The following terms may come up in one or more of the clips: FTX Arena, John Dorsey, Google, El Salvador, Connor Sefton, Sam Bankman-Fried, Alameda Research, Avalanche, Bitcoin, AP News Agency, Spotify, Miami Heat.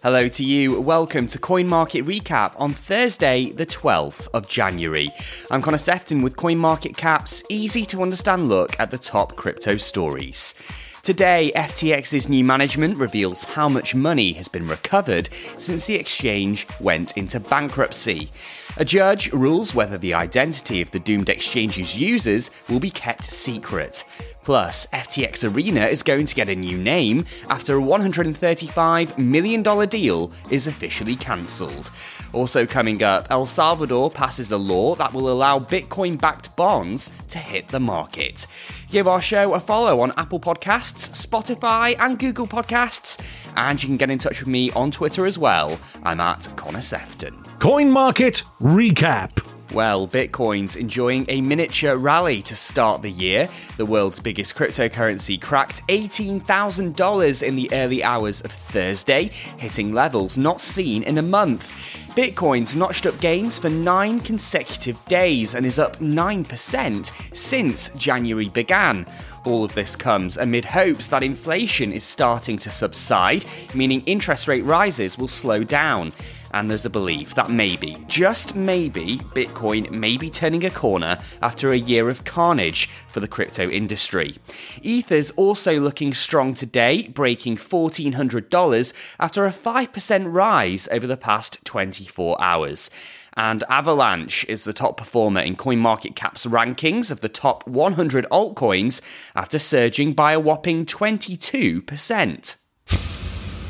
Hello to you. Welcome to Coin Market Recap on Thursday, the 12th of January. I'm Connor Sefton with CoinMarketCap's easy-to-understand look at the top crypto stories. Today, FTX's new management reveals how much money has been recovered since the exchange went into bankruptcy. A judge rules whether the identity of the doomed exchange's users will be kept secret. Plus, FTX Arena is going to get a new name after a $135 million deal is officially cancelled. Also coming up, El Salvador passes a law that will allow Bitcoin-backed bonds to hit the market. Give our show a follow on Apple Podcasts, Spotify and Google Podcasts. And you can get in touch with me on Twitter as well. I'm at Connor Sefton. Coin Market Recap. Well, Bitcoin's enjoying a miniature rally to start the year. The world's biggest cryptocurrency cracked $18,000 in the early hours of Thursday, hitting levels not seen in a month. Bitcoin's notched up gains for 9 consecutive days and is up 9% since January began. All of this comes amid hopes that inflation is starting to subside, meaning interest rate rises will slow down. And there's a belief that maybe, just maybe, Bitcoin may be turning a corner after a year of carnage for the crypto industry. Ether's also looking strong today, breaking $1,400 after a 5% rise over the past 24 hours. And Avalanche is the top performer in CoinMarketCap's rankings of the top 100 altcoins after surging by a whopping 22%.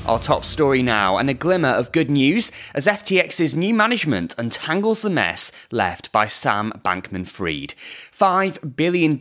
Our top story now, and a glimmer of good news as FTX's new management untangles the mess left by Sam Bankman-Fried. $5 billion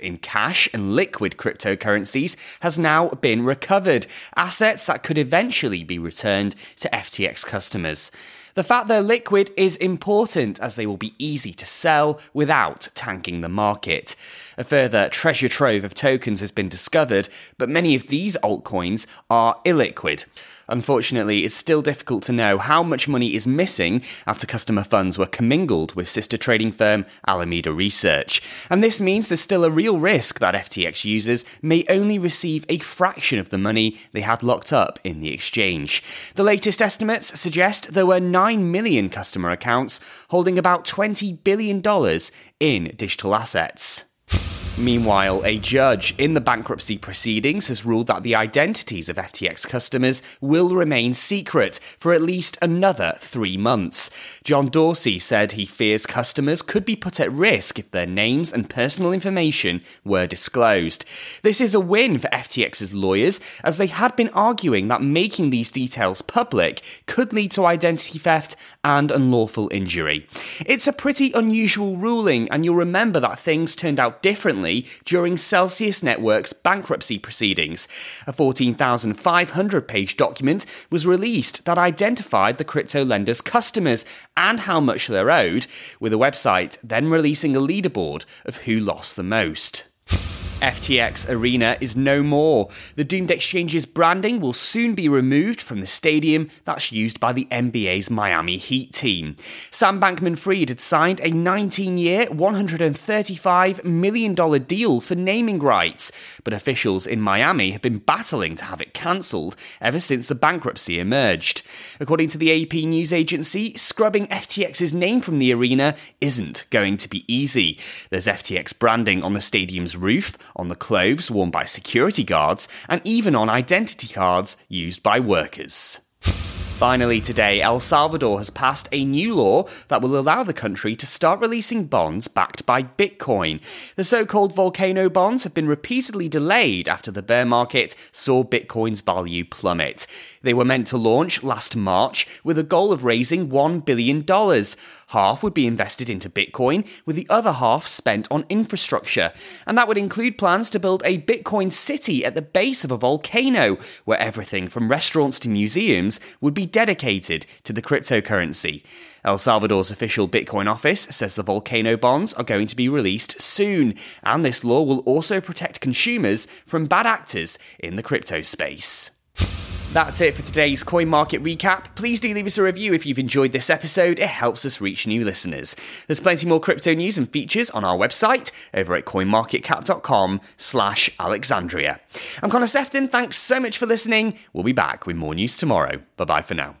in cash and liquid cryptocurrencies has now been recovered, assets that could eventually be returned to FTX customers. The fact they're liquid is important as they will be easy to sell without tanking the market. A further treasure trove of tokens has been discovered, but many of these altcoins are illiquid. Unfortunately, it's still difficult to know how much money is missing after customer funds were commingled with sister trading firm Alameda Research. And this means there's still a real risk that FTX users may only receive a fraction of the money they had locked up in the exchange. The latest estimates suggest there were 9 million customer accounts holding about $20 billion in digital assets. Meanwhile, a judge in the bankruptcy proceedings has ruled that the identities of FTX customers will remain secret for at least another 3 months. John Dorsey said he fears customers could be put at risk if their names and personal information were disclosed. This is a win for FTX's lawyers, as they had been arguing that making these details public could lead to identity theft and unlawful injury. It's a pretty unusual ruling, and you'll remember that things turned out differently during Celsius Network's bankruptcy proceedings. A 14,500-page document was released that identified the crypto lender's customers and how much they're owed, with a website then releasing a leaderboard of who lost the most. FTX Arena is no more. The doomed exchange's branding will soon be removed from the stadium that's used by the NBA's Miami Heat team. Sam Bankman-Fried had signed a 19-year, $135 million deal for naming rights, but officials in Miami have been battling to have it cancelled ever since the bankruptcy emerged. According to the AP News Agency, scrubbing FTX's name from the arena isn't going to be easy. There's FTX branding on the stadium's roof, on the clothes worn by security guards, and even on identity cards used by workers. Finally today, El Salvador has passed a new law that will allow the country to start releasing bonds backed by Bitcoin. The so-called volcano bonds have been repeatedly delayed after the bear market saw Bitcoin's value plummet. They were meant to launch last March with a goal of raising $1 billion. Half would be invested into Bitcoin, with the other half spent on infrastructure. And that would include plans to build a Bitcoin city at the base of a volcano, where everything from restaurants to museums would be dedicated to the cryptocurrency. El Salvador's official Bitcoin office says the volcano bonds are going to be released soon, and this law will also protect consumers from bad actors in the crypto space. That's it for today's Coin Market Recap. Please do leave us a review if you've enjoyed this episode. It helps us reach new listeners. There's plenty more crypto news and features on our website over at CoinMarketCap.com/Alexandria. I'm Connor Sefton. Thanks so much for listening. We'll be back with more news tomorrow. Bye-bye for now.